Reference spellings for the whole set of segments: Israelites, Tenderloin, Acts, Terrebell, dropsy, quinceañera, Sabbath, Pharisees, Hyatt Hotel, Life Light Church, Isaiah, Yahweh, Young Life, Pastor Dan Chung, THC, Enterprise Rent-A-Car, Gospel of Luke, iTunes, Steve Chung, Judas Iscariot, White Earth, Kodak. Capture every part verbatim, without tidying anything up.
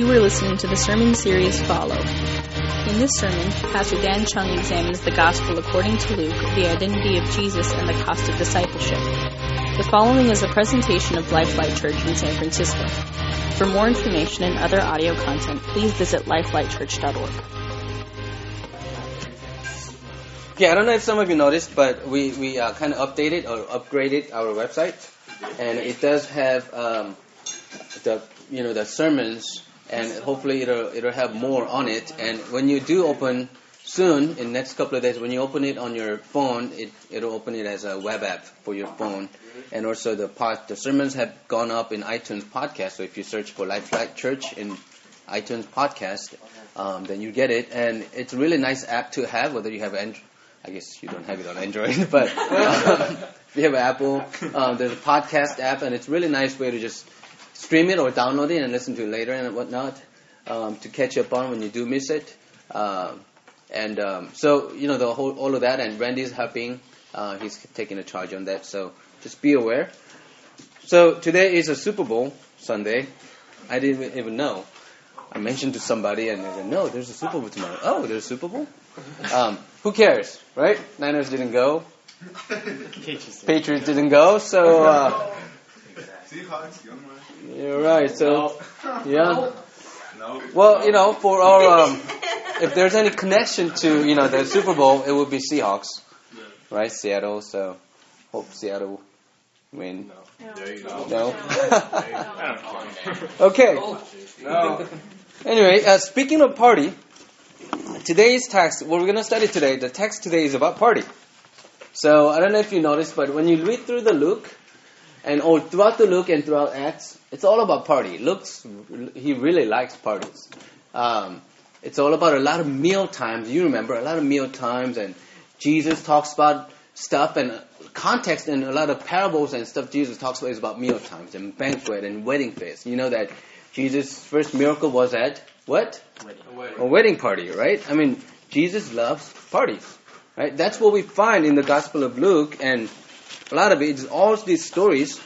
You are listening to the sermon series, Follow. In this sermon, Pastor Dan Chung examines the gospel according to Luke, the identity of Jesus, and the cost of discipleship. The following is a presentation of Life Light Church in San Francisco. For more information and other audio content, please visit life light church dot org. Yeah, I don't know if some of you noticed, but we, we uh, kind of updated or upgraded our website, and it does have um, the you know the sermons. And hopefully it'll it'll have more on it. And when you do open soon, in the next couple of days, when you open it on your phone, it it'll open it as a web app for your phone. And also the pod, the sermons have gone up in iTunes podcast. So if you search for Life Light Church in iTunes podcast, um, then you get it. And it's a really nice app to have. Whether you have Android, I guess you don't have it on Android, but um, if you have Apple, um, there's a podcast app, and it's a really nice way to just stream it or download it and listen to it later and whatnot, um, to catch up on when you do miss it. Um, and um, so, you know, the whole, all of that, and Randy's helping. Uh, he's taking a charge on that, so just be aware. So today is a Super Bowl Sunday. I didn't even know. I mentioned to somebody, and they said, no, there's a Super Bowl tomorrow. Oh, there's a Super Bowl? Um, who cares, right? Niners didn't go. Patriots didn't go, so... Uh, Seahawks, Young Life. You're right. So, yeah. Well, you know, for our, um, if there's any connection to, you know, the Super Bowl, it would be Seahawks, right? Seattle. So, hope Seattle win. No. There you go. No. Okay. No. Anyway, uh, speaking of party, today's text. What we're gonna study today, the text today is about party. So I don't know if you noticed, but when you read through the Luke. And all throughout the Luke and throughout Acts, it's all about party. Luke's, he really likes parties. Um, it's all about a lot of meal times. You remember, a lot of meal times. And Jesus talks about stuff and context, and a lot of parables and stuff Jesus talks about is about meal times and banquet and wedding feast. You know that Jesus' first miracle was at what? Wedding. A, wedding. a wedding party, right? I mean, Jesus loves parties, right? That's what we find in the Gospel of Luke, and a lot of it is all these stories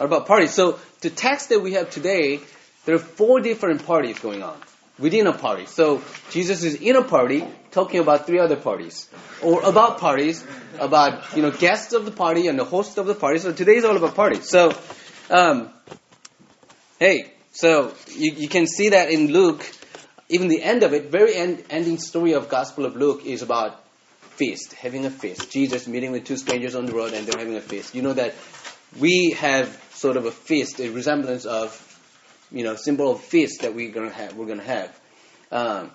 are about parties. So the text that we have today, there are four different parties going on within a party. So Jesus is in a party talking about three other parties, or about parties, about, you know, guests of the party and the host of the party. So today is all about parties. So, um, hey, so you, you can see that in Luke, even the end of it, very end, ending story of Gospel of Luke is about feast, having a feast. Jesus meeting with two strangers on the road, and they're having a feast. You know that we have sort of a feast, a resemblance of, you know, symbol of feast that we're gonna have. We're gonna have. Um,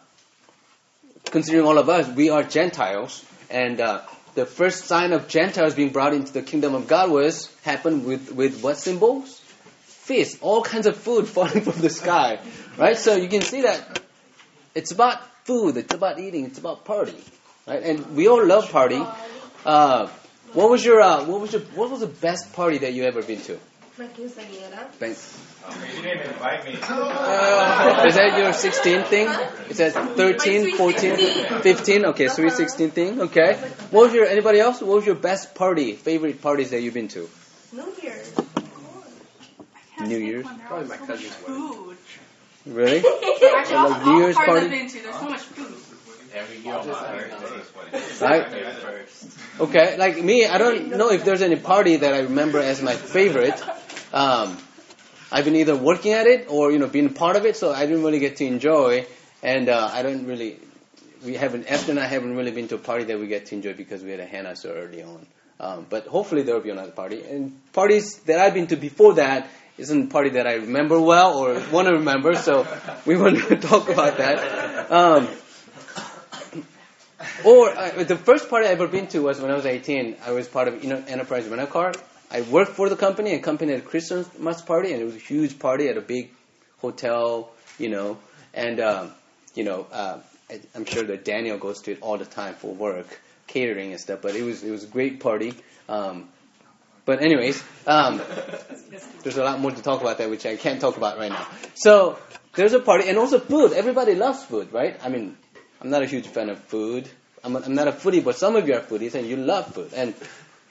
considering all of us, we are Gentiles, and uh, the first sign of Gentiles being brought into the kingdom of God was happened with with what symbols? Feast, all kinds of food falling from the sky, right? So you can see that it's about food, it's about eating, it's about party. Right? And we all love party. Uh, what was your uh, what was your what was the best party that you ever been to? My quinceañera. Thanks. Oh, you didn't invite me. Uh, is that your sixteen thing? It says thirteen, fourteen, fifteen. Okay, sweet sixteen thing. Okay. What was your anybody else? What was your best party? Favorite parties that you've been to? New Year's. New Year's. Probably my cousin's wedding. Really? Like New Year's party. There's so much food. Every year on my birthday. Right? Okay, like me, I don't know if there's any party that I remember as my favorite. Um, I've been either working at it or, you know, being part of it, so I didn't really get to enjoy. And uh, I don't really, we haven't, Esther and I haven't really been to a party that we get to enjoy because we had a henna so early on. Um, but hopefully there will be another party. And parties that I've been to before that isn't a party that I remember well or want to remember, so we won't talk about that. Um, Or uh, the first party I ever been to was when I was eighteen. I was part of Enterprise Rent-A-Car. I worked for the company, and company had a Christmas party, and it was a huge party at a big hotel, you know. And um, you know, uh, I, I'm sure that Daniel goes to it all the time for work, catering and stuff. But it was it was a great party. Um, but anyways, um, there's a lot more to talk about that, which I can't talk about right now. So there's a party, and also food. Everybody loves food, right? I mean, I'm not a huge fan of food. I'm, I'm not a foodie, but some of you are foodies, and you love food. And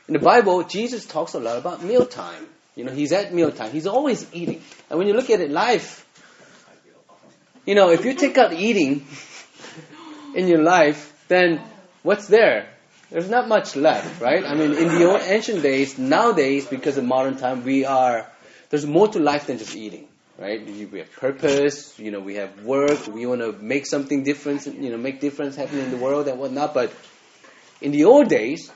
in the Bible, Jesus talks a lot about mealtime. You know, he's at mealtime. He's always eating. And when you look at it, life, You know, if you take out eating in your life, then what's there? There's not much left, right? I mean, in the ancient days, nowadays, because of modern time, we are, there's more to life than just eating, right? We have purpose, you know, we have work, we want to make something different, you know, make difference happen in the world and whatnot. But in the old days,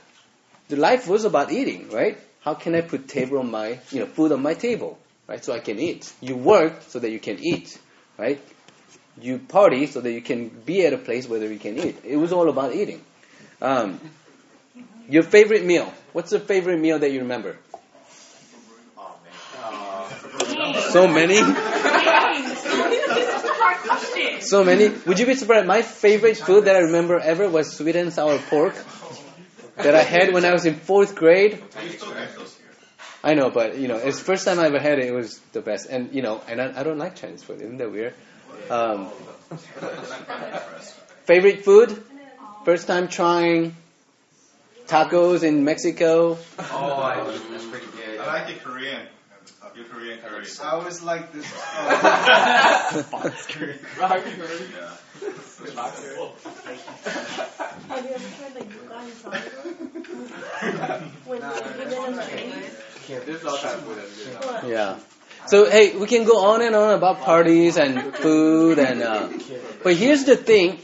the life was about eating, right? How can I put table on my, you know, food on my table, right? So I can eat. You work so that you can eat, right? You party so that you can be at a place where you can eat. It was all about eating. Um, your favorite meal. What's the favorite meal that you remember? Oh, man. Uh, so many. So many. Would you be surprised? My favorite food that I remember ever was sweet and sour pork that I had when I was in fourth grade. I know, but you know, it's the first time I ever had it. It was the best, and you know, and I, I don't like Chinese food. Isn't that weird? Um, favorite food? First time trying tacos in Mexico. Oh, that's pretty good. I like the Korean. Your Korean curry. I always like this. Korean curry. Yeah. Have you ever tried like Bugan salad? When Yeah. So, hey, we can go on and on about parties and food and... Uh, but here's the thing.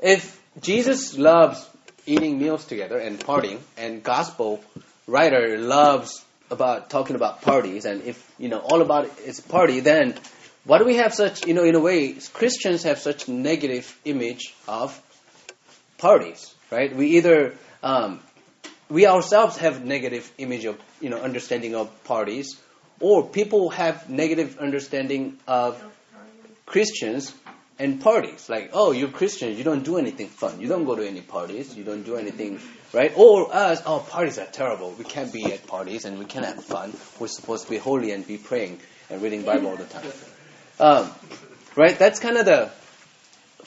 If Jesus loves eating meals together and partying, and gospel writer loves about talking about parties, and if, you know, all about it's party, then why do we have such, you know, in a way, Christians have such negative image of parties, right? We either... Um, we ourselves have negative image of, you know, understanding of parties, or people have negative understanding of Christians and parties. Like, oh, you're Christian, you don't do anything fun. You don't go to any parties. You don't do anything, right? Or us, oh, parties are terrible. We can't be at parties and we can't have fun. We're supposed to be holy and be praying and reading Bible all the time. Um, right? That's kind of the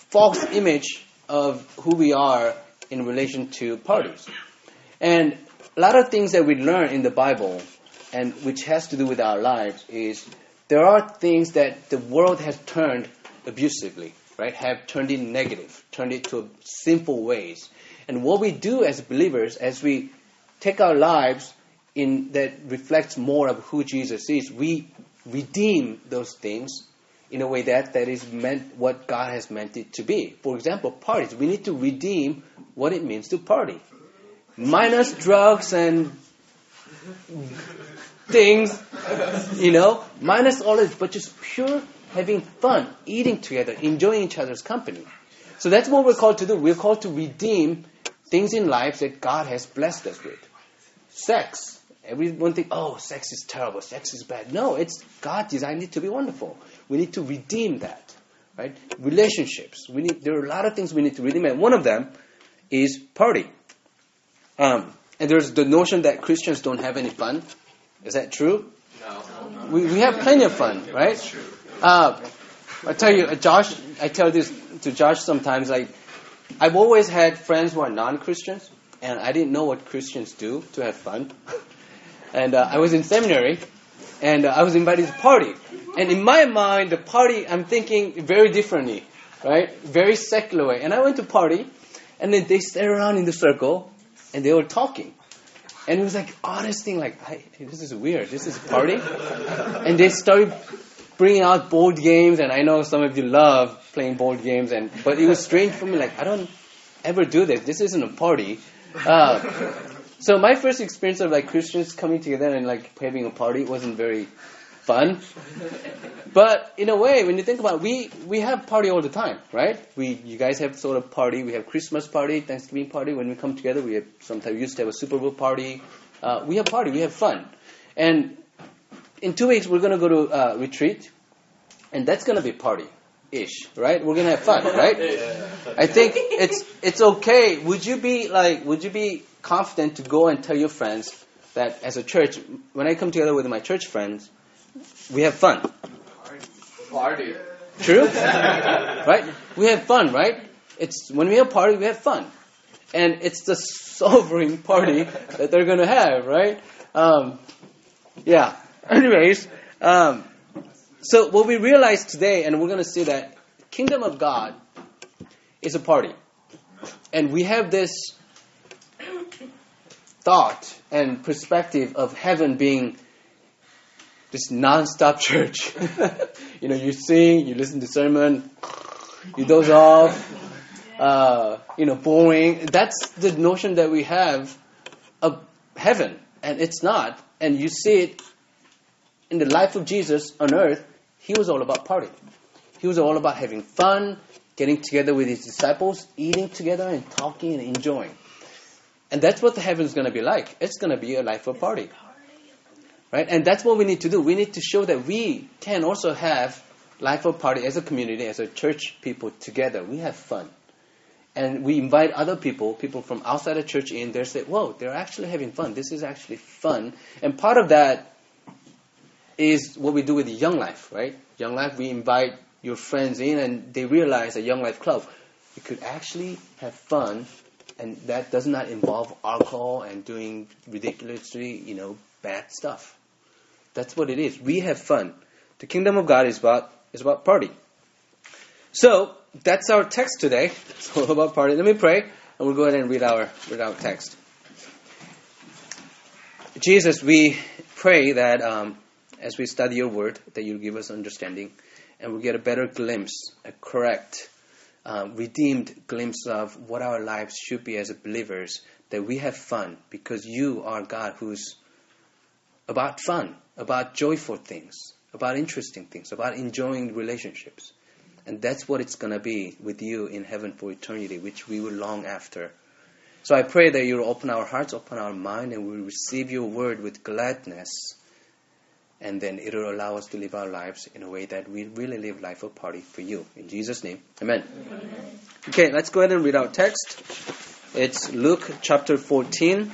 false image of who we are in relation to parties. And a lot of things that we learn in the Bible, and which has to do with our lives, is there are things that the world has turned abusively, right? Have turned it negative, turned it to sinful ways. And what we do as believers, as we take our lives in that reflects more of who Jesus is, we redeem those things in a way that, that is meant what God has meant it to be. For example, parties. We need to redeem what it means to party. Minus drugs and things, you know, minus all this, but just pure having fun, eating together, enjoying each other's company. So that's what we're called to do. We're called to redeem things in life that God has blessed us with. Sex. Everyone thinks, oh, sex is terrible, sex is bad. No, it's God designed it to be wonderful. We need to redeem that, right? Relationships. We need. There are a lot of things we need to redeem, and one of them is party. Um, and there's the notion that Christians don't have any fun. Is that true? No. We we have plenty of fun, right? That's true. Uh, I tell you, Josh, I tell this to Josh sometimes, like, I've always had friends who are non-Christians, and I didn't know what Christians do to have fun. And uh, I was in seminary, and uh, I was invited to party. And in my mind, the party, I'm thinking very differently, right? Very secular way. And I went to party, and then they stare around in the circle, and they were talking. And it was like, honest thing, like, hey, this is weird. This is a party. And they started bringing out board games, and I know some of you love playing board games, and but it was strange for me, like, I don't ever do this. This isn't a party. Uh, so my first experience of, like, Christians coming together and, like, having a party wasn't very fun. But in a way, when you think about it, we, we have party all the time, right? We You guys have sort of party. We have Christmas party, Thanksgiving party. When we come together, we have, sometimes we used to have a Super Bowl party. Uh, we have party. We have fun. And in two weeks, we're going to go to uh, retreat, and that's going to be party-ish, right? We're going to have fun, right? I think it's it's okay. Would you be like? Would you be confident to go and tell your friends that as a church, when I come together with my church friends, we have fun? Party. True? Right? We have fun, right? It's when we have party, we have fun. And it's the sovereign party that they're going to have, right? Um, yeah. Anyways, um, So what we realize today, and we're going to see that kingdom of God is a party. And we have this thought and perspective of heaven being this non-stop church. You know, you sing, you listen to sermon, you doze off, uh, you know, boring. That's the notion that we have of heaven, and it's not. And you see it in the life of Jesus on earth. He was all about party. He was all about having fun, getting together with his disciples, eating together and talking and enjoying. And that's what the heaven's going to be like. It's going to be a life of party. Right? And that's what we need to do. We need to show that we can also have life of party as a community, as a church people together. We have fun. And we invite other people, people from outside the church in. They say, whoa, they're actually having fun. This is actually fun. And part of that is what we do with Young Life, right? Young Life, we invite your friends in and they realize that Young Life Club, you could actually have fun. And that does not involve alcohol and doing ridiculously, you know, bad stuff. That's what it is. We have fun. The kingdom of God is about is about party. So that's our text today. It's all about party. Let me pray, and we'll go ahead and read our read our text. Jesus, we pray that um, as we study your word, that you give us understanding, and we'll get a better glimpse, a correct, Uh, redeemed glimpse of what our lives should be as believers, that we have fun because you are God who's about fun, about joyful things, about interesting things, about enjoying relationships. And that's what it's going to be with you in heaven for eternity, which we will long after. So I pray that you'll open our hearts, open our mind, and we'll receive your word with gladness. And then it will allow us to live our lives in a way that we really live life of party for you. In Jesus' name, amen. amen. Okay, let's go ahead and read our text. It's Luke chapter fourteen.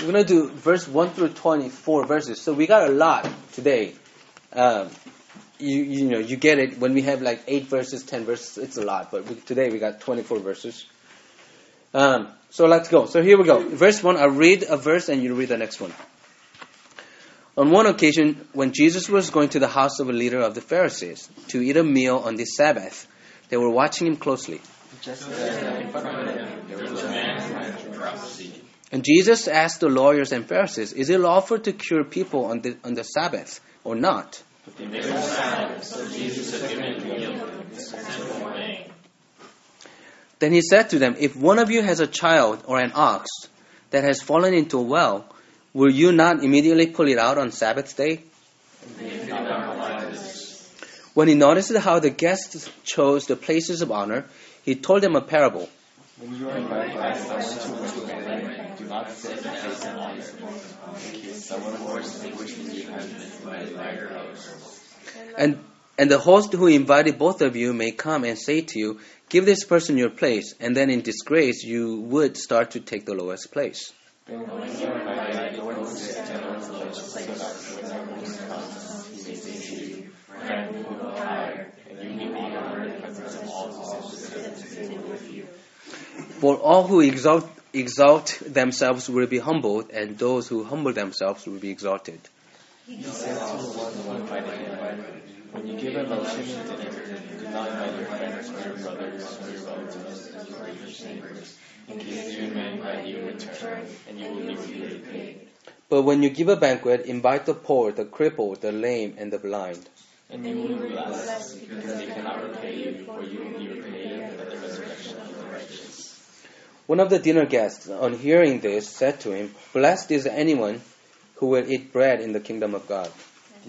We're going to do verse one through twenty-four verses. So we got a lot today. Um, you you know, you get it. When we have like eight verses, ten verses, it's a lot. But we, today we got twenty-four verses. Um, so let's go. So here we go. Verse one, I'll read a verse and you read the next one. On one occasion, when Jesus was going to the house of a leader of the Pharisees to eat a meal on the Sabbath, they were watching him closely. And Jesus asked the lawyers and Pharisees, is it lawful to cure people on the on the Sabbath or not? Then he said to them, if one of you has a child or an ox that has fallen into a well, will you not immediately pull it out on Sabbath day? When he noticed how the guests chose the places of honor, he told them a parable. And and the host who invited both of you may come and say to you, give this person your place, and then in disgrace you would start to take the lowest place. For all who exalt, exalt themselves will be humbled, and those who humble themselves will be exalted. He says to the one invited, when you give invitation to dinner, do not invite your friends or your brothers or your relatives or your neighbors, in case you may invite you in return, and you will be repaid. paid. But when you give a banquet, invite the poor, the crippled, the lame, and the blind. And you will be blessed, because they cannot repay you, for you will be repaid at the resurrection of the righteous. One of the dinner guests, on hearing this, said to him, blessed is anyone who will eat bread in the kingdom of God.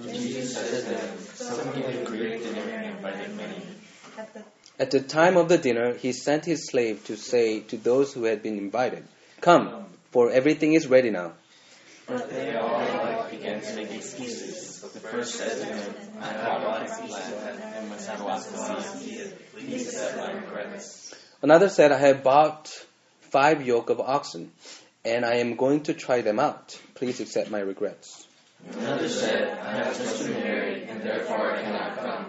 Jesus said to them, some gave a great dinner and invited many. At the time of the dinner, he sent his slave to say to those who had been invited, come, for everything is ready now. But they all began to make excuses. The first said to him, I have lots of land, and must have lots of seed. Please accept my regrets. Another said, I have bought five yoke of oxen, and I am going to try them out. Please accept my regrets. Another said, I have just been married, and therefore I cannot come.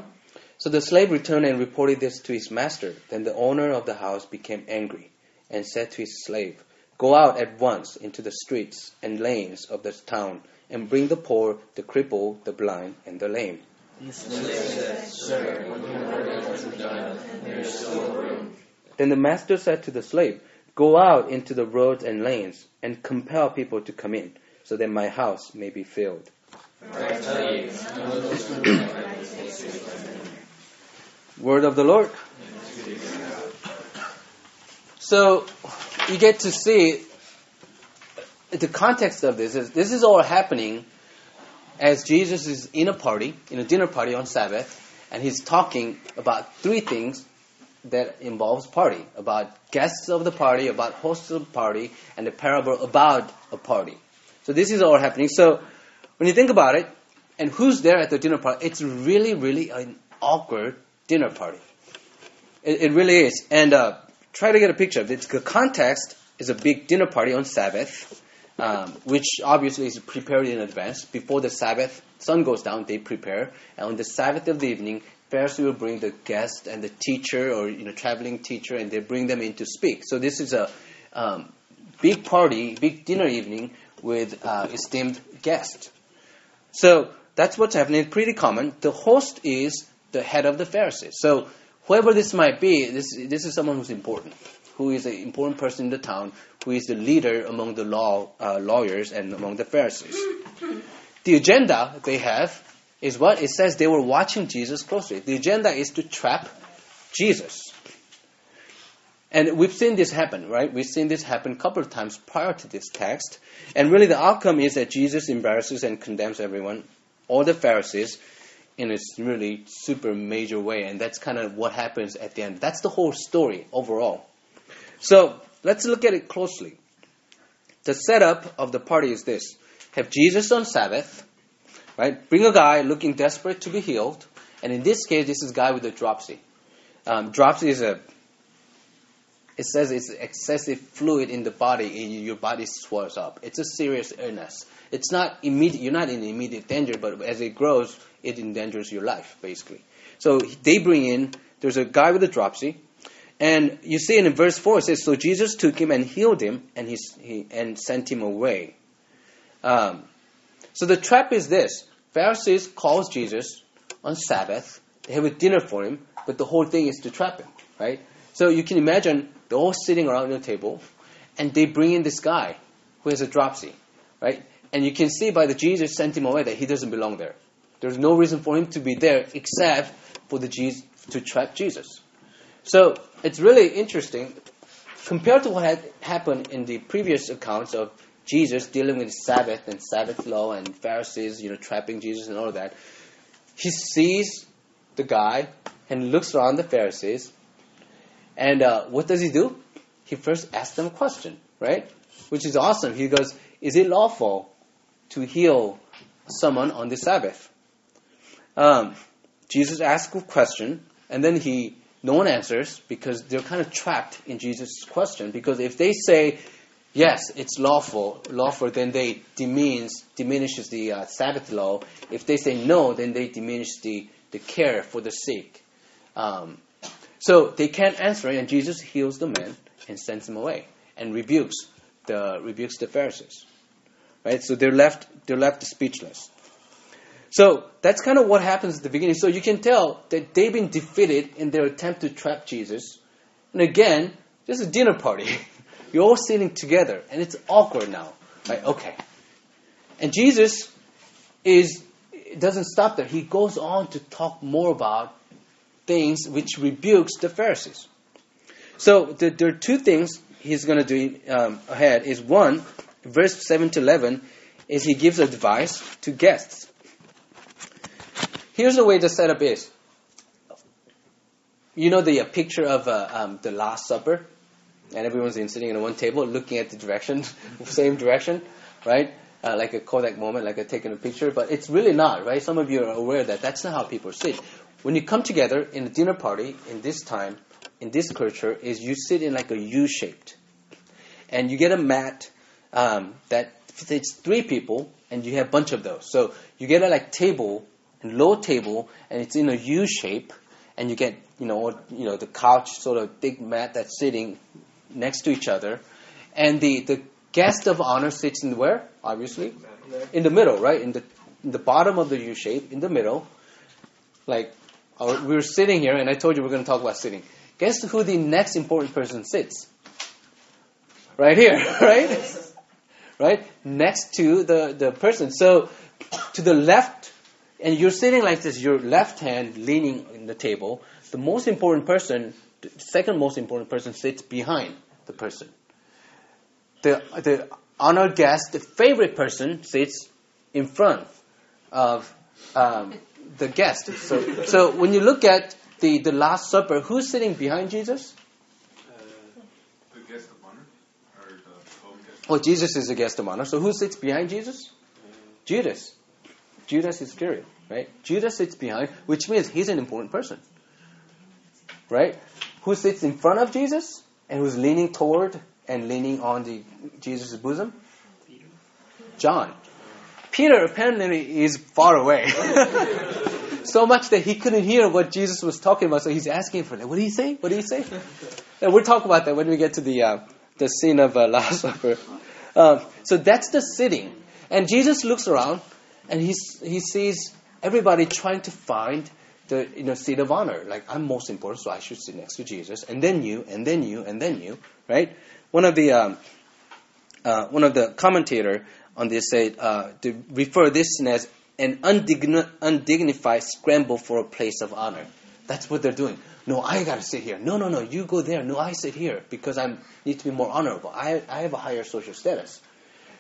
So the slave returned and reported this to his master. Then the owner of the house became angry and said to his slave, Go out at once into the streets and lanes of the town, and bring the poor, the crippled, the blind, and the lame. Then the master said to the slave, Go out into the roads and lanes, and compel people to come in, so that my house may be filled. Word of the Lord. So, you get to see the context of this. Is this is all happening as Jesus is in a party, in a dinner party on Sabbath, and he's talking about three things that involves party, about guests of the party, about hosts of the party, and a parable about a party. So this is all happening. So when you think about it, and who's there at the dinner party, it's really, really an awkward dinner party. It, it really is. And uh, try to get a picture of it. The context is a big dinner party on Sabbath, um, which obviously is prepared in advance. Before the Sabbath, sun goes down, they prepare. And on the Sabbath of the evening, Pharisees will bring the guest and the teacher, or you know, traveling teacher, and they bring them in to speak. So this is a um, big party, big dinner evening with uh, esteemed guests. So that's what's happening. It's pretty common. The host is the head of the Pharisees. So whoever this might be, this this is someone who's important, who is an important person in the town, who is the leader among the law uh, lawyers and among the Pharisees. The agenda they have is what? It says they were watching Jesus closely. The agenda is to trap Jesus. And we've seen this happen, right? We've seen this happen a couple of times prior to this text. And really the outcome is that Jesus embarrasses and condemns everyone, all the Pharisees, in a really super major way. And that's kind of what happens at the end. That's the whole story overall. So let's look at it closely. The setup of the party is this. Have Jesus on Sabbath, right? Bring a guy looking desperate to be healed. And in this case, this is a guy with a dropsy. Um, dropsy is a... It says it's excessive fluid in the body, and your body swells up. It's a serious illness. It's not immediate. You're not in immediate danger, but as it grows, it endangers your life, basically. So they bring in, there's a guy with a dropsy, and you see in verse four it says, so Jesus took him and healed him, and he, he and sent him away. Um, so the trap is this: Pharisees calls Jesus on Sabbath. They have a dinner for him, but the whole thing is to trap him, right? So you can imagine they're all sitting around the table, and they bring in this guy who has a dropsy, right? And you can see by the Jesus sent him away that he doesn't belong there. There's no reason for him to be there except for the Jesus to trap Jesus. So it's really interesting compared to what had happened in the previous accounts of Jesus dealing with Sabbath and Sabbath law and Pharisees, you know, trapping Jesus and all of that. He sees the guy and looks around the Pharisees. And uh, what does he do? He first asks them a question, right? Which is awesome. He goes, is it lawful to heal someone on the Sabbath? Um, Jesus asks a question, and then he, no one answers because they're kind of trapped in Jesus' question. Because if they say, yes, it's lawful, lawful, then they demeans, diminishes the uh, Sabbath law. If they say no, then they diminish the, the care for the sick. Um So they can't answer it, and Jesus heals the man and sends him away and rebukes the rebukes the Pharisees, right? So they're left they're left speechless. So that's kind of what happens at the beginning. So you can tell that they've been defeated in their attempt to trap Jesus. And again, this is a dinner party. You're all sitting together, and it's awkward now, right? Okay, and Jesus is doesn't stop there. He goes on to talk more about things which rebukes the Pharisees. So the, there are two things he's going to do um, ahead. Is one, verse seven to eleven, is he gives advice to guests. Here's the way the setup is. You know the uh, picture of uh, um, the Last Supper, and everyone's in, sitting at one table, looking at the direction, same direction, right? Uh, like a Kodak moment, like a taking a picture, but it's really not, right? Some of you are aware that that's not how people sit. When you come together in a dinner party, in this time, in this culture, is you sit in like a U-shaped. And you get a mat um, that fits three people, and you have a bunch of those. So you get a like table, and low table, and it's in a U-shape, and you get, you know, you know the couch, sort of big mat that's sitting next to each other. And the, the guest of honor sits in where? Obviously. In the middle, right? In the, in the bottom of the U shape, in the middle. Like, our, we were sitting here, and I told you we're going to talk about sitting. Guess who the next important person sits? Right here, right? Right? Next to the, the person. So, to the left, and you're sitting like this, your left hand leaning in the table. The most important person, the second most important person sits behind the person. The the honored guest, the favorite person, sits in front of um, the guest. So so when you look at the, the Last Supper, who's sitting behind Jesus? Uh, the guest of honor, or the home guest. Oh, Jesus is the guest of honor. So who sits behind Jesus? Uh, Judas. Judas Iscariot, right? Judas sits behind, which means he's an important person, right? Who sits in front of Jesus and who's leaning toward and leaning on the Jesus' bosom? John. Peter apparently is far away. So much that he couldn't hear what Jesus was talking about, so he's asking for that. What did he say? What did he say? And we'll talk about that when we get to the uh, the scene of uh, Last Supper. Um, so that's the sitting. And Jesus looks around, and he he sees everybody trying to find the you know seat of honor. Like, I'm most important, so I should sit next to Jesus, and then you, and then you, and then you, right? One of the um, uh, one of the commentator on this said uh, to refer this scene as an undigni- undignified scramble for a place of honor. That's what they're doing. No, I gotta sit here. No, no, no, you go there. No, I sit here because I need to be more honorable. I I have a higher social status.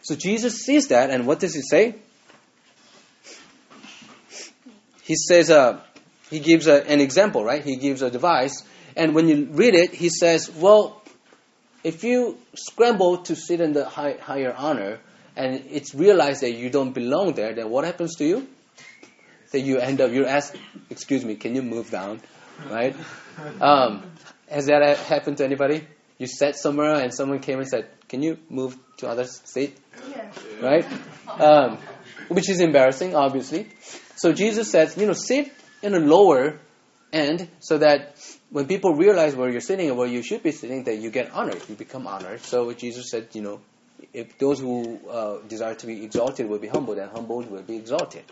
So Jesus sees that, and what does he say? He says, uh, he gives a, an example, right? He gives a device, and when you read it, he says, well, if you scramble to sit in the high, higher honor, and it's realized that you don't belong there, then what happens to you? That you end up, you're asked, excuse me, can you move down, right? Um, has that happened to anybody? You sat somewhere, and someone came and said, can you move to other seat? Yeah. Right? Um, which is embarrassing, obviously. So Jesus says, you know, sit in a lower end so that when people realize where you're sitting and where you should be sitting, that you get honored, you become honored. So Jesus said, you know, if those who uh, desire to be exalted will be humbled, and humbled will be exalted,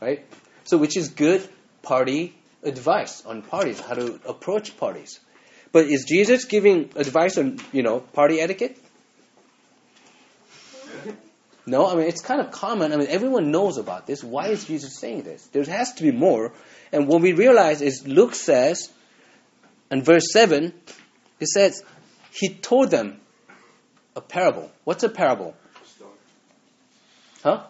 right? So which is good party advice on parties, how to approach parties. But is Jesus giving advice on, you know, party etiquette? No, I mean, it's kind of common. I mean, everyone knows about this. Why is Jesus saying this? There has to be more. And what we realize is Luke says, in verse seven, it says, he told them a parable. What's a parable? Story. Huh?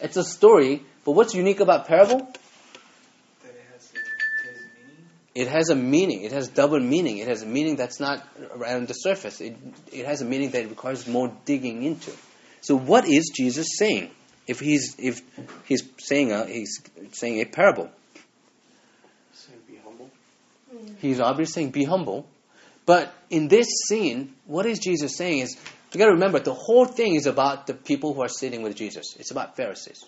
It's a story, but what's unique about parable? That it has, it has meaning. It has a meaning. It has double meaning. It has a meaning that's not around the surface. It, it has a meaning that requires more digging into. So what is Jesus saying? If he's if he's saying a he's saying a parable. Saying be humble. He's obviously saying be humble, but in this scene, what is Jesus saying is, you got to remember the whole thing is about the people who are sitting with Jesus. It's about Pharisees.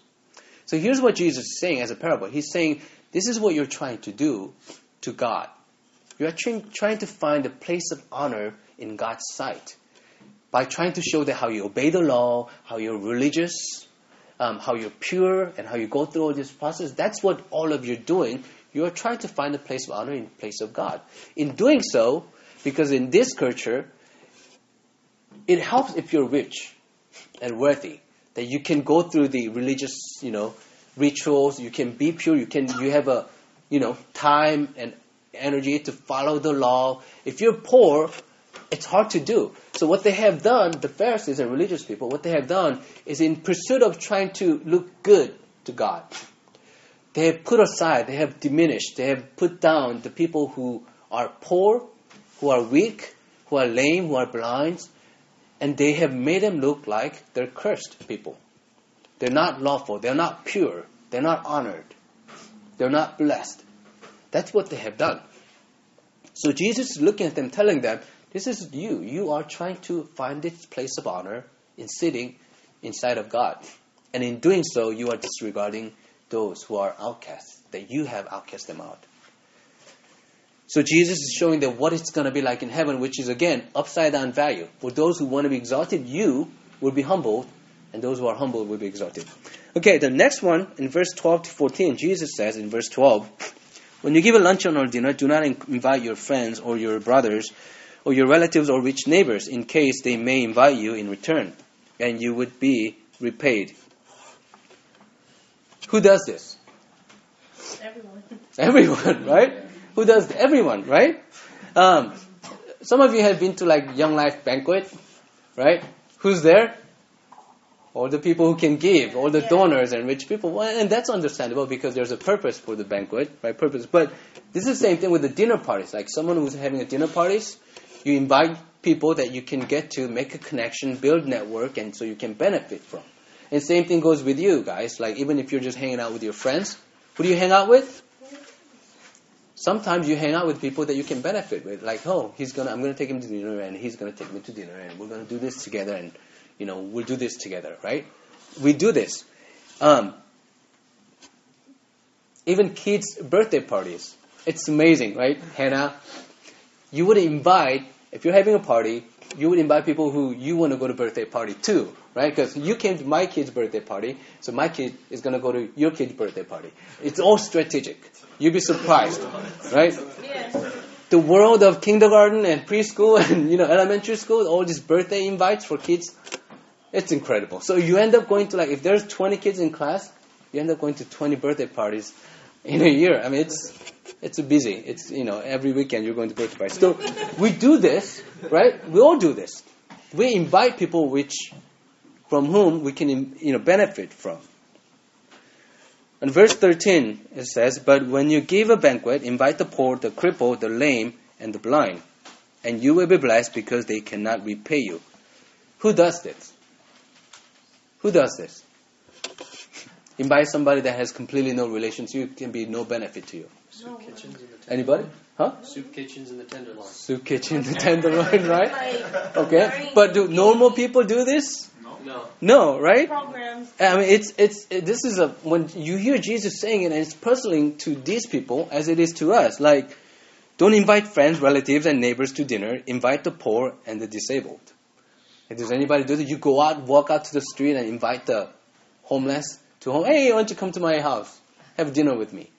So here's what Jesus is saying as a parable. He's saying this is what you're trying to do to God. You're trying trying to find a place of honor in God's sight. By trying to show that how you obey the law, how you're religious, um, how you're pure, and how you go through all this process, that's what all of you're doing. You're trying to find a place of honor in place of God. In doing so, because in this culture, it helps if you're rich and wealthy, that you can go through the religious, you know, rituals, you can be pure, you can you have a you know time and energy to follow the law. If you're poor, it's hard to do. So what they have done, the Pharisees and religious people, what they have done is in pursuit of trying to look good to God, they have put aside, they have diminished, they have put down the people who are poor, who are weak, who are lame, who are blind, and they have made them look like they're cursed people. They're not lawful, they're not pure, they're not honored, they're not blessed. That's what they have done. So Jesus is looking at them, telling them, this is you. You are trying to find this place of honor in sitting inside of God. And in doing so, you are disregarding those who are outcasts, that you have outcast them out. So Jesus is showing them what it's going to be like in heaven, which is, again, upside-down value. For those who want to be exalted, you will be humbled, and those who are humbled will be exalted. Okay, the next one, in verse twelve to fourteen, Jesus says in verse twelve, when you give a luncheon or dinner, do not invite your friends or your brothers or your relatives or rich neighbors, in case they may invite you in return, and you would be repaid. Who does this? Everyone. Everyone, right? Who does th- everyone, right? Um, some of you have been to like Young Life banquet, right? Who's there? All the people who can give, all the yeah. donors and rich people. Well, and that's understandable because there's a purpose for the banquet, right? Purpose. But this is the same thing with the dinner parties. Like someone who's having a dinner parties, you invite people that you can get to, make a connection, build network, and so you can benefit from. And same thing goes with you guys. Like even if you're just hanging out with your friends, who do you hang out with? Sometimes you hang out with people that you can benefit with, like, oh, he's gonna, I'm gonna take him to dinner, and he's gonna take me to dinner, and we're gonna do this together, and you know, we'll do this together, right? We do this. Um, even kids' birthday parties, it's amazing, right, Hannah? You would invite, if you're having a party, you would invite people who you want to go to birthday party too, right? Because you came to my kid's birthday party, so my kid is going to go to your kid's birthday party. It's all strategic. You'd be surprised, right? Yeah. The world of kindergarten and preschool and you know elementary school, all these birthday invites for kids, it's incredible. So you end up going to like, if there's twenty kids in class, you end up going to twenty birthday parties in a year. I mean, it's... It's busy. It's, you know, every weekend you're going to birthday parties. So we do this, right? We all do this. We invite people which, from whom we can, you know, benefit from. In verse thirteen, it says, but when you give a banquet, invite the poor, the crippled, the lame, and the blind, and you will be blessed because they cannot repay you. Who does this? Who does this? Invite somebody that has completely no relation to you, can be no benefit to you. Soup kitchens in the Tenderloin. Anybody? Huh? Soup kitchens in the Tenderloin. Soup kitchen in the Tenderloin, right? Okay. But do normal people do this? No. No, no, right? Programs. I mean, it's it's it, this is a when you hear Jesus saying it, and it's puzzling to these people as it is to us. Like, don't invite friends, relatives, and neighbors to dinner. Invite the poor and the disabled. If there's anybody do that, you go out, walk out to the street, and invite the homeless to home. Hey, why don't you come to my house? Have dinner with me.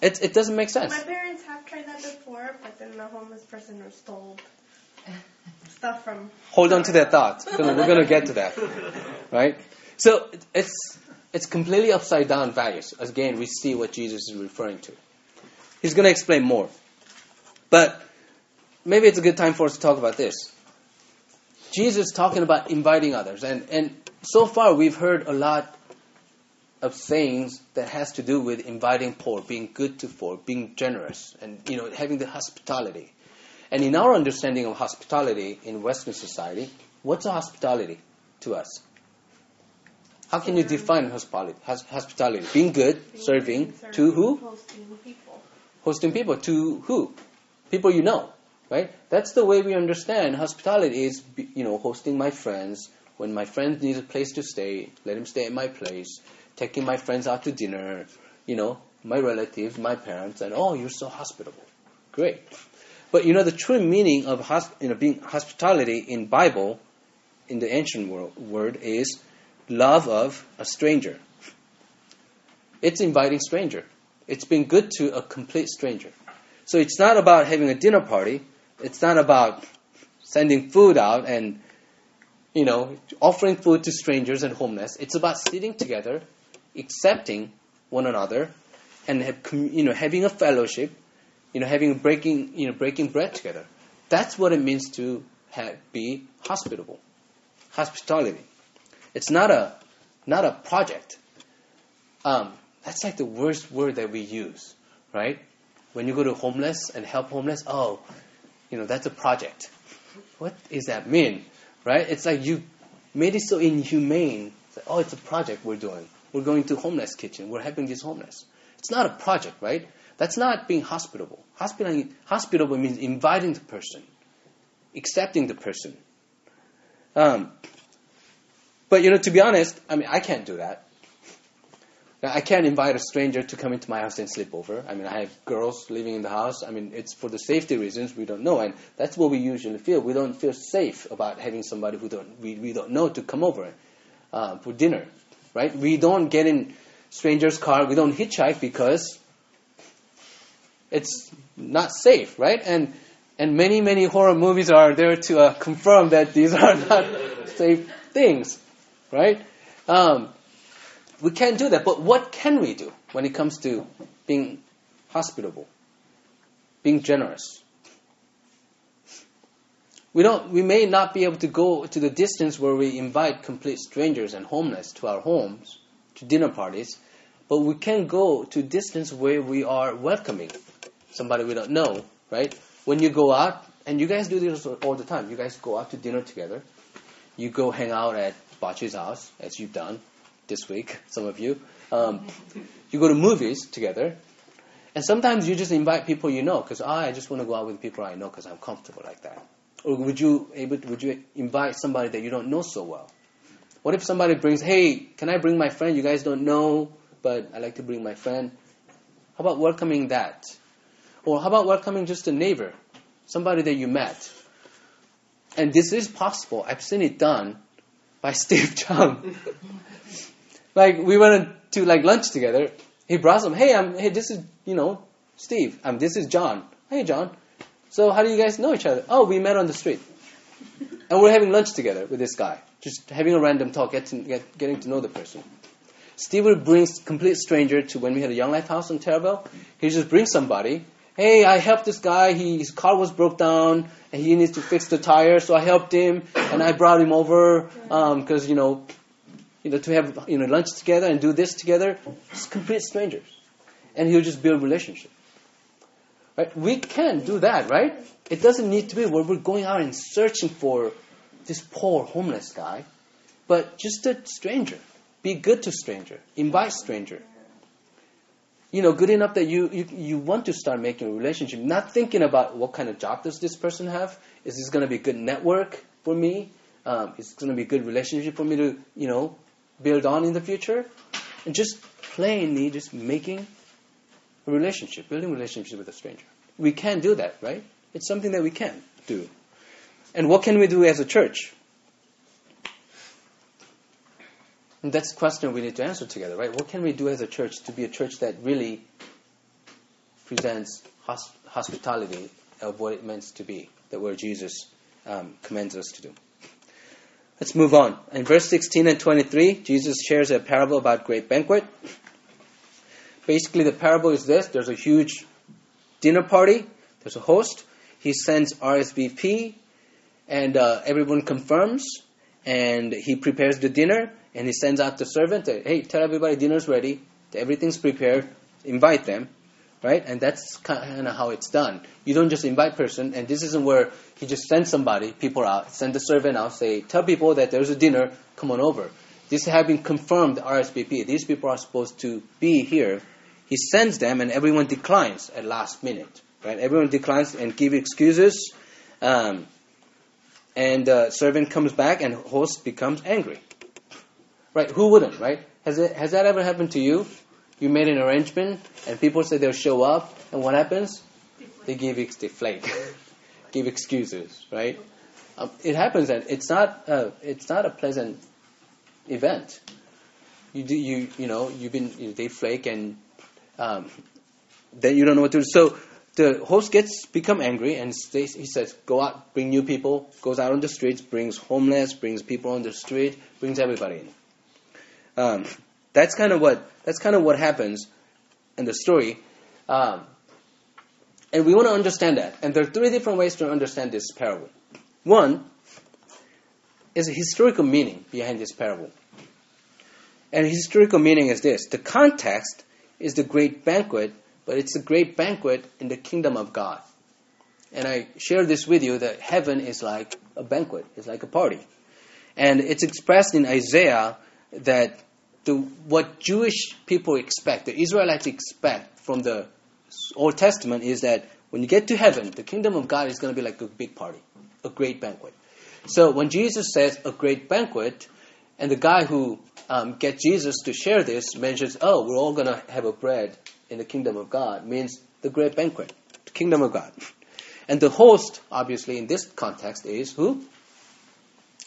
It it doesn't make sense. My parents have tried that before, but then the homeless person was told stuff from... Hold on to that thought. We're going to get to that. Right? So it's it's completely upside down values. Again, we see what Jesus is referring to. He's going to explain more. But maybe it's a good time for us to talk about this. Jesus is talking about inviting others. And, and so far we've heard a lot of sayings that has to do with inviting poor, being good to poor, being generous, and you know, having the hospitality. And in our understanding of hospitality in Western society, what's hospitality to us? How can you define hospitality? Hospitality, being good, serving, serving to who? Hosting people. Hosting people to who? People you know, right? That's the way we understand hospitality is, you know, hosting my friends. When my friend needs a place to stay, let him stay at my place. Taking my friends out to dinner, you know, my relatives, my parents, and oh, you're so hospitable. Great. But you know, the true meaning of hosp- you know, being hospitality in Bible, in the ancient world, word is love of a stranger. It's inviting stranger. It's being good to a complete stranger. So it's not about having a dinner party. It's not about sending food out and, you know, offering food to strangers and homeless. It's about sitting together, accepting one another, and have, you know, having a fellowship, you know, having breaking, you know, breaking bread together. That's what it means to have, be hospitable, hospitality. It's not a, not a project. Um, that's like the worst word that we use, right? When you go to homeless and help homeless, oh, you know, that's a project. What does that mean, right? It's like you made it so inhumane. It's like, oh, it's a project we're doing. We're going to homeless kitchen. We're helping these homeless. It's not a project, right? That's not being hospitable. Hospitable, hospitable means inviting the person, accepting the person. Um, but, you know, to be honest, I mean, I can't do that. Now, I can't invite a stranger to come into my house and sleep over. I mean, I have girls living in the house. I mean, it's for the safety reasons we don't know. And that's what we usually feel. We don't feel safe about having somebody who don't we, we don't know to come over uh, for dinner, right? We don't get in strangers' car. We don't hitchhike because it's not safe, right? And and many, many horror movies are there to uh, confirm that these are not safe things, right? Um We can't do that, but what can we do when it comes to being hospitable, being generous? We don't. We may not be able to go to the distance where we invite complete strangers and homeless to our homes, to dinner parties, but we can go to a distance where we are welcoming somebody we don't know, right? When you go out, and you guys do this all the time, you guys go out to dinner together, you go hang out at Bachi's house, as you've done this week, some of you. Um, you go to movies together, and sometimes you just invite people you know, because ah, I just want to go out with people I know because I'm comfortable like that. Or would you able to, would you invite somebody that you don't know so well? What if somebody brings, hey, can I bring my friend? You guys don't know, but I like to bring my friend. How about welcoming that? Or how about welcoming just a neighbor, somebody that you met? And this is possible. I've seen it done by Steve Chung. Like, we went to, like, lunch together. He brought some, hey, I'm, hey, this is, you know, Steve. Um, this is John. Hey, John. So how do you guys know each other? Oh, we met on the street. And we're having lunch together with this guy. Just having a random talk, get to, get, getting to know the person. Steve would bring complete stranger to when we had a Young Life house in Terrebell. He just brings somebody. Hey, I helped this guy. He, his car was broke down, and he needs to fix the tire. So I helped him, and I brought him over because, um, you know, You know, to have you know lunch together and do this together, just complete strangers, and he'll just build relationship. Right? We can do that, right? It doesn't need to be where we're going out and searching for this poor homeless guy, but just a stranger. Be good to stranger. Invite stranger. You know, good enough that you, you you want to start making a relationship. Not thinking about what kind of job does this person have. Is this going to be a good network for me? Um, is it going to be a good relationship for me to you know. build on in the future, and just plainly just making a relationship, building a relationship with a stranger. We can do that, right? It's something that we can do. And what can we do as a church? And that's the question we need to answer together, right? What can we do as a church to be a church that really presents hosp- hospitality of what it means to be, that where Jesus um, commands us to do? Let's move on. In verse sixteen and twenty-three, Jesus shares a parable about great banquet. Basically, the parable is this. There's a huge dinner party. There's a host. He sends R S V P, and uh, everyone confirms, and he prepares the dinner, and he sends out the servant. That, hey, tell everybody dinner's ready. Everything's prepared. Invite them. Right? And that's kind of how it's done. You don't just invite person, and this isn't where he just sends somebody, people out, send the servant out, say, tell people that there's a dinner, come on over. This has been confirmed, R S V P. These people are supposed to be here. He sends them, and everyone declines at last minute. Right? Everyone declines and give excuses, um, and the uh, servant comes back, and host becomes angry. Right? Who wouldn't, right? Has it, has that ever happened to you? You made an arrangement, and people say they'll show up, and what happens? They give ex- they flake, give excuses, right? Um, it happens, and it's not uh, it's not a pleasant event. You do, you you know you've been you, they flake, and um, then you don't know what to do. So the host gets become angry, and stays, he says, "Go out, bring new people." Goes out on the streets, brings homeless, brings people on the street, brings everybody in. Um, That's kind of what that's kind of what happens in the story, um, and we want to understand that. And there are three different ways to understand this parable. One is a historical meaning behind this parable, and historical meaning is this: the context is the great banquet, but it's a great banquet in the kingdom of God. And I share this with you that heaven is like a banquet; it's like a party, and it's expressed in Isaiah that. The, what Jewish people expect, the Israelites expect from the Old Testament is that when you get to heaven, the kingdom of God is going to be like a big party, a great banquet. So when Jesus says a great banquet, and the guy who um, get Jesus to share this mentions, oh, we're all going to have a bread in the kingdom of God, means the great banquet, the kingdom of God. And the host, obviously, in this context is who?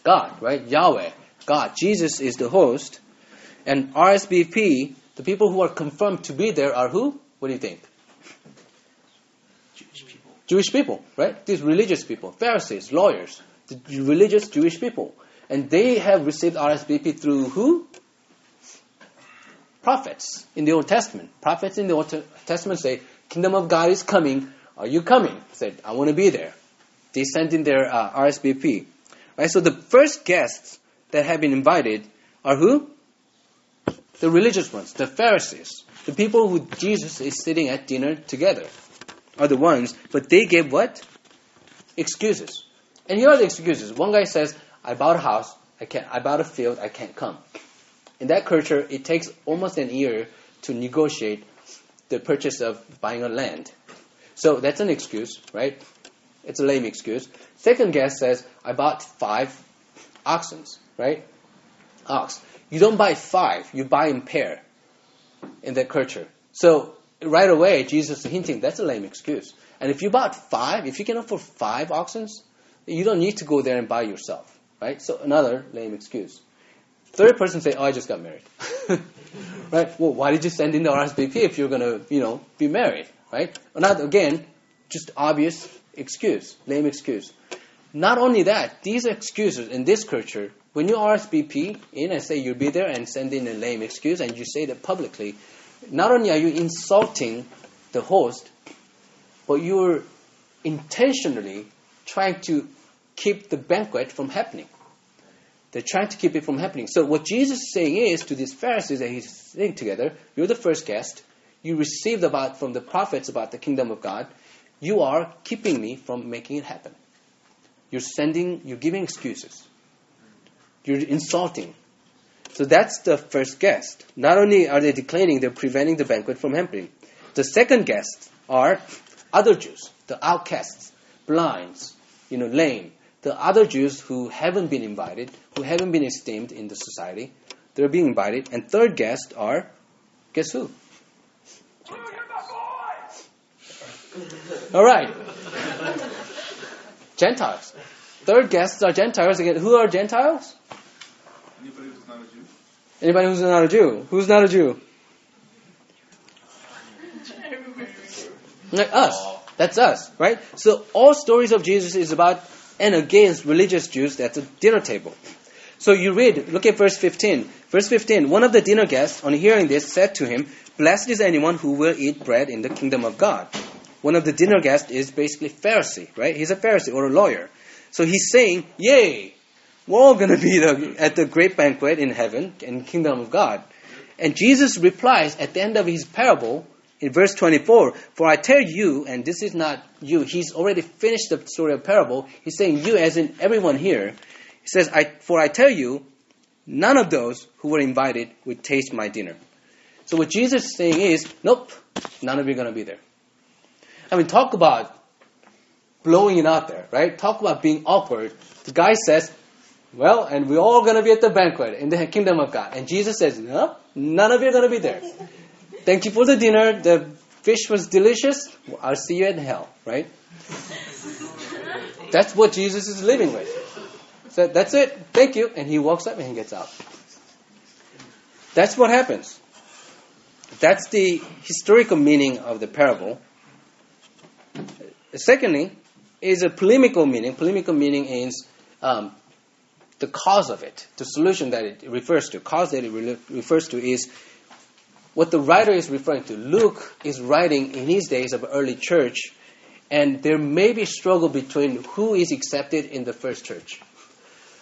God, right? Yahweh, God. Jesus is the host. And R S V P, the people who are confirmed to be there are who? What do you think? Jewish people. Jewish people, right? These religious people, Pharisees, lawyers, the religious Jewish people. And they have received R S V P through who? Prophets in the Old Testament. Prophets in the Old Testament say, kingdom of God is coming. Are you coming? Said, I want to be there. They sent in their uh, R S V P. Right, so the first guests that have been invited are who? The religious ones, the Pharisees. The people who Jesus is sitting at dinner together are the ones, but they gave what? Excuses. And here are the excuses. One guy says, I bought a house, I can't. I bought a field, I can't come. In that culture, it takes almost an year to negotiate the purchase of buying a land. So that's an excuse, right? It's a lame excuse. Second guest says, I bought five oxen, right? Ox. You don't buy five, you buy in pair in that culture. So right away, Jesus is hinting, that's a lame excuse. And if you bought five, if you can afford five oxen, you don't need to go there and buy yourself, right? So another lame excuse. Third person say, oh, I just got married. Right? Well, why did you send in the R S V P if you're going to, you know, be married, right? Another, again, just obvious excuse, lame excuse. Not only that, these excuses in this culture, when you R S V P in and say you'll be there and send in a lame excuse and you say that publicly, not only are you insulting the host, but you're intentionally trying to keep the banquet from happening. They're trying to keep it from happening. So what Jesus is saying is to these Pharisees that he's sitting together, you're the first guest, you received about from the prophets about the kingdom of God, you are keeping me from making it happen. You're sending, you're giving excuses. You're insulting. So that's the first guest. Not only are they declining, they're preventing the banquet from happening. The second guests are other Jews, the outcasts, blinds, you know, lame. The other Jews who haven't been invited, who haven't been esteemed in the society, they're being invited. And third guests are, guess who? All right. Gentiles. Third guests are Gentiles. Again, who are Gentiles? Anybody who's not a Jew. Anybody who's not a Jew. Who's not a Jew? Like us. That's us, right? So all stories of Jesus is about and against religious Jews at the dinner table. So you read, look at verse fifteen. Verse fifteen, one of the dinner guests, on hearing this, said to him, blessed is anyone who will eat bread in the kingdom of God. One of the dinner guests is basically Pharisee, right? He's a Pharisee or a lawyer. So he's saying, yay, we're all going to be the, at the great banquet in heaven and kingdom of God. And Jesus replies at the end of his parable in verse twenty-four, for I tell you, and this is not you, he's already finished the story of parable. He's saying you as in everyone here. He says, I, for I tell you, none of those who were invited would taste my dinner. So what Jesus is saying is, nope, none of you are going to be there. I mean, talk about blowing it out there, right? Talk about being awkward. The guy says, well, and we're all going to be at the banquet in the kingdom of God. And Jesus says, no, none of you are going to be there. Thank you for the dinner. The fish was delicious. I'll see you in hell, right? That's what Jesus is living with. So that's it. Thank you. And he walks up and he gets out. That's what happens. That's the historical meaning of the parable. Secondly, is a polemical meaning. Polemical meaning is um, the cause of it, the solution that it refers to. Cause that it re- refers to is what the writer is referring to. Luke is writing in his days of early church, and there may be struggle between who is accepted in the first church.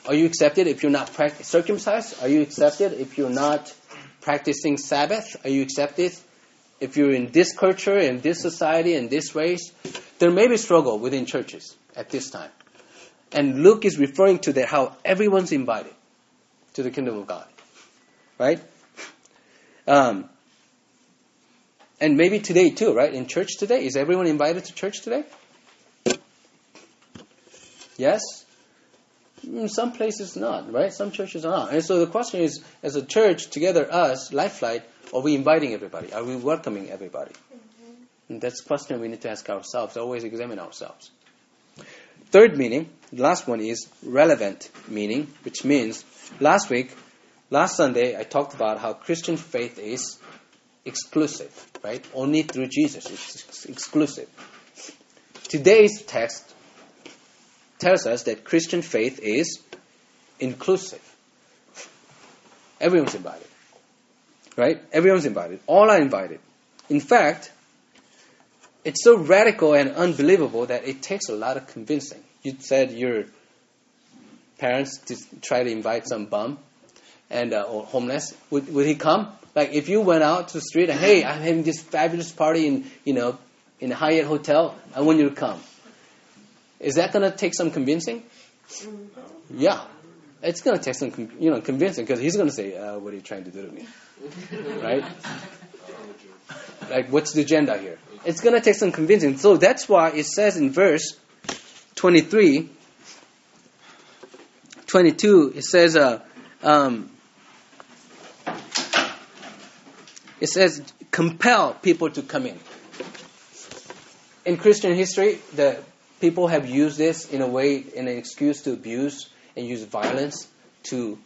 Are you accepted if you're not practic- circumcised? Are you accepted if you're not practicing Sabbath? Are you accepted if you're in this culture, in this society, in this race? There may be struggle within churches at this time. And Luke is referring to that how everyone's invited to the kingdom of God, right? Um, and maybe today too, right? In church today, is everyone invited to church today? Yes? Some places not, right? Some churches are not. And so the question is, as a church, together us, Lifeline, are we inviting everybody? Are we welcoming everybody? Mm-hmm. And that's a question we need to ask ourselves, always examine ourselves. Third meaning, the last one is relevant meaning, which means last week, last Sunday, I talked about how Christian faith is exclusive, right? Only through Jesus, it's exclusive. Today's text tells us that Christian faith is inclusive. Everyone's invited, right? Everyone's invited. All are invited. In fact, it's so radical and unbelievable that it takes a lot of convincing. You said your parents try to invite some bum and uh, or homeless. Would, would he come? Like if you went out to the street and, hey, I'm having this fabulous party in, you know, in the Hyatt Hotel, I want you to come. Is that going to take some convincing? Yeah. It's going to take some you know, convincing because he's going to say, uh, what are you trying to do to me? Right? Like, what's the agenda here? It's going to take some convincing. So that's why it says in verse twenty-three, twenty-two, it says, uh, um, it says, compel people to come in. In Christian history, the people have used this in a way, in an excuse to abuse and use violence to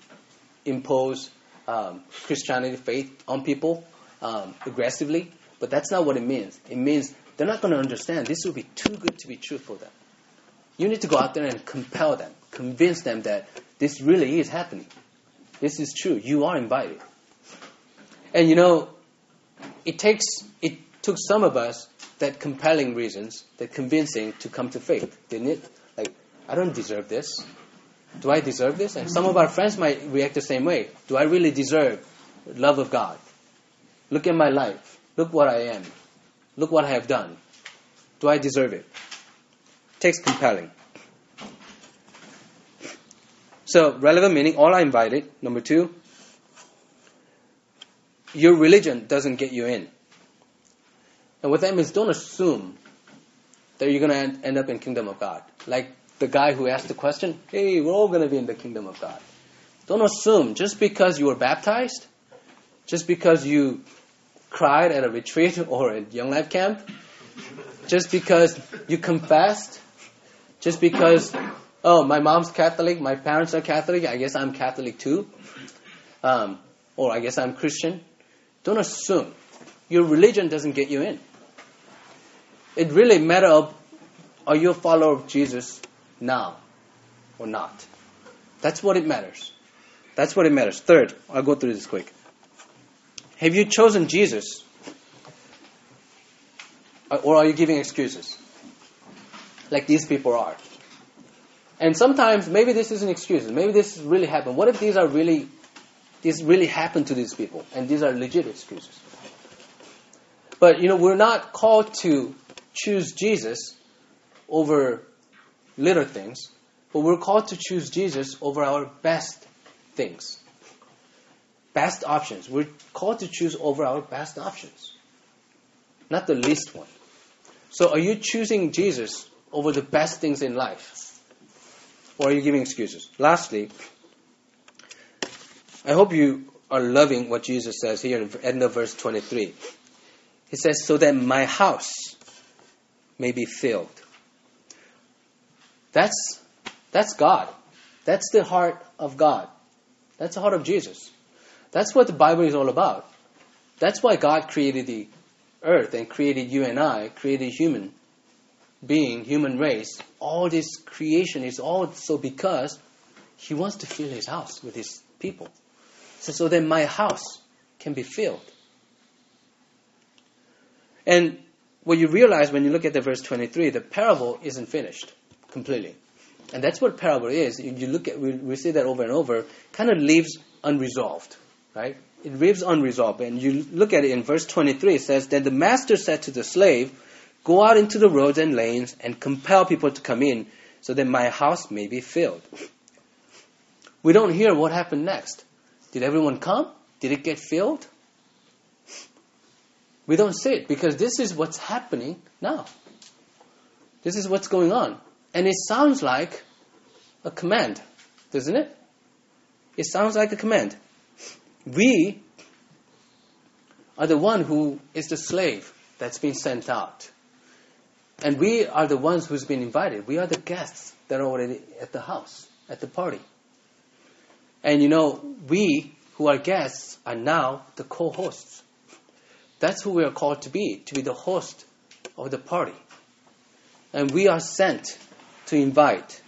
impose um, Christianity faith on people um, aggressively. But that's not what it means. It means they're not going to understand. This will be too good to be true for them. You need to go out there and compel them, convince them that this really is happening. This is true. You are invited. And you know, it takes it took some of us that compelling reasons, that convincing to come to faith, didn't it? Like, I don't deserve this. Do I deserve this? And some of our friends might react the same way. Do I really deserve the love of God? Look at my life. Look what I am. Look what I have done. Do I deserve it? It takes compelling. So, relevant meaning, all I invited. Number two, your religion doesn't get you in. And what that means, don't assume that you're going to end up in the kingdom of God. Like the guy who asked the question, hey, we're all going to be in the kingdom of God. Don't assume just because you were baptized, just because you cried at a retreat or at Young Life camp, just because you confessed, just because, oh, my mom's Catholic, my parents are Catholic, I guess I'm Catholic too, um, or I guess I'm Christian. Don't assume. Your religion doesn't get you in. It really matters of, are you a follower of Jesus now or not? That's what it matters. That's what it matters. Third, I'll go through this quick. Have you chosen Jesus? Or are you giving excuses? Like these people are. And sometimes, maybe this is an excuse. Maybe this really happened. What if these are really, this really happened to these people? And these are legit excuses. But, you know, we're not called to choose Jesus over little things, but we're called to choose Jesus over our best things, best options. We're called to choose over our best options, not the least one. So are you choosing Jesus over the best things in life? Or are you giving excuses? Lastly, I hope you are loving what Jesus says here in the end of verse twenty-three. He says, so that my house may be filled. That's that's God. That's the heart of God. That's the heart of Jesus. That's what the Bible is all about. That's why God created the earth and created you and I, created human being, human race. All this creation is also because He wants to fill His house with His people. So, so that my house can be filled. And what you realize when you look at the verse twenty-three, the parable isn't finished completely. And that's what parable is. You look at, we, we see that over and over, kind of leaves unresolved, right? It leaves unresolved. And you look at it in verse twenty-three, it says, then the master said to the slave, go out into the roads and lanes and compel people to come in so that my house may be filled. We don't hear what happened next. Did everyone come? Did it get filled? We don't see it because this is what's happening now. This is what's going on. And it sounds like a command. doesn't it? It sounds like a command. We are the one who is the slave that's been sent out. And we are the ones who's been invited. We are the guests that are already at the house, at the party. And you know, we who are guests are now the co-hosts. That's who we are called to be, to be the host of the party. And we are sent to invite.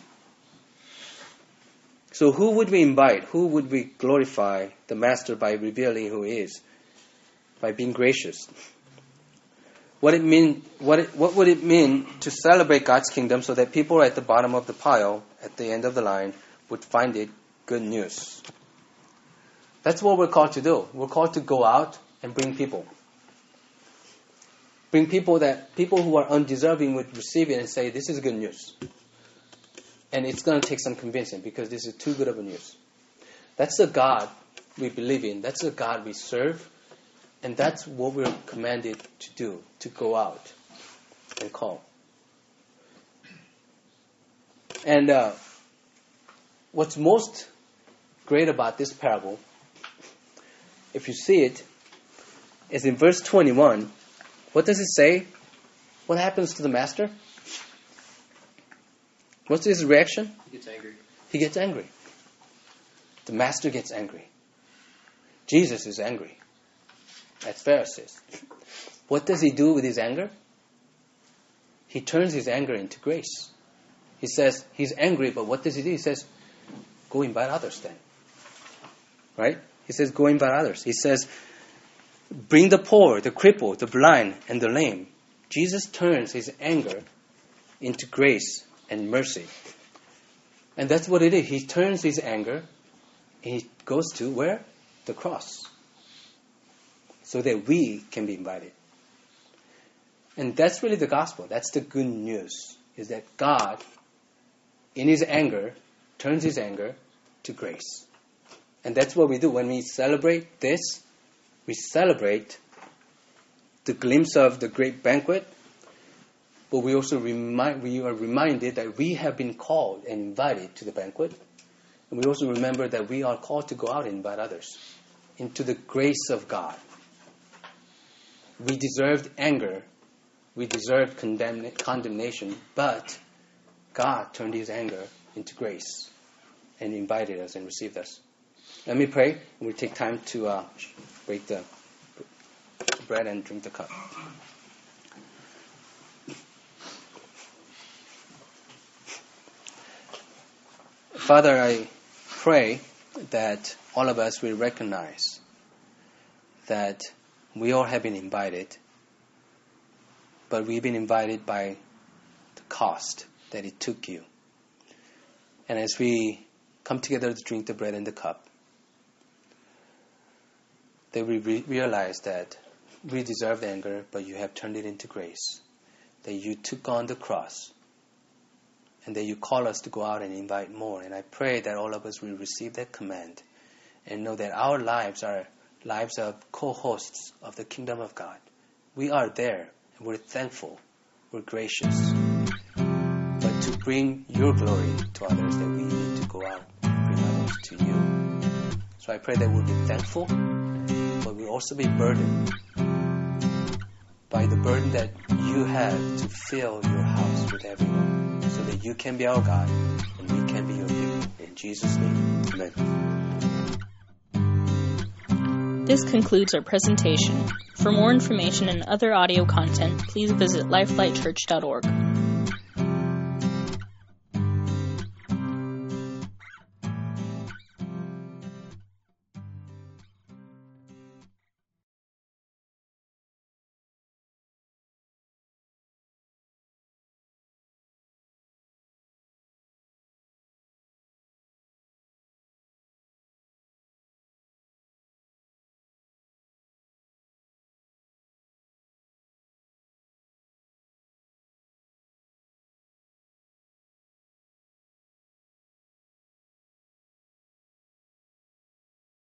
So who would we invite? Who would we glorify the Master by revealing who he is? By being gracious. What it mean? What it, what would it mean to celebrate God's kingdom so that people at the bottom of the pile, at the end of the line, would find it good news? That's what we're called to do. We're called to go out and bring people. Bring people that people who are undeserving would receive it and say, this is good news. And it's going to take some convincing because this is too good of a news. That's the God we believe in. That's the God we serve. And that's what we're commanded to do, to go out and call. And uh, what's most great about this parable, if you see it, is in verse twenty-one. What does it say? What happens to the master? What's his reaction? He gets angry. He gets angry. The master gets angry. Jesus is angry at Pharisees. What does he do with his anger? He turns his anger into grace. He says, he's angry, but what does he do? He says, go invite others then. Right? He says, go invite others. He says, bring the poor, the crippled, the blind, and the lame. Jesus turns his anger into grace and mercy. And that's what it is. He turns his anger, and he goes to where? The cross. So that we can be invited. And that's really the gospel. That's the good news, is that God, in his anger, turns his anger to grace. And that's what we do. When we celebrate this, we celebrate the glimpse of the great banquet, but we also remind, we are reminded that we have been called and invited to the banquet. And we also remember that we are called to go out and invite others into the grace of God. We deserved anger, we deserved condemn- condemnation, but God turned his anger into grace and invited us and received us. Let me pray, and we'll take time to uh, break the bread and drink the cup. Father, I pray that all of us will recognize that we all have been invited, but we've been invited by the cost that it took you. And as we come together to drink the bread and the cup, that we re- realize that we deserved anger, but you have turned it into grace, that you took on the cross, and that you call us to go out and invite more. And I pray that all of us will receive that command and know that our lives are lives of co-hosts of the kingdom of God. We are there, and we're thankful, we're gracious. But to bring your glory to others, that we need to go out and bring others to you. So I pray that we'll be thankful, but we'll also be burdened by the burden that you have to fill your house with everyone, so that you can be our God, and we can be your people. In Jesus' name, amen. This concludes our presentation. For more information and other audio content, please visit life light church dot org.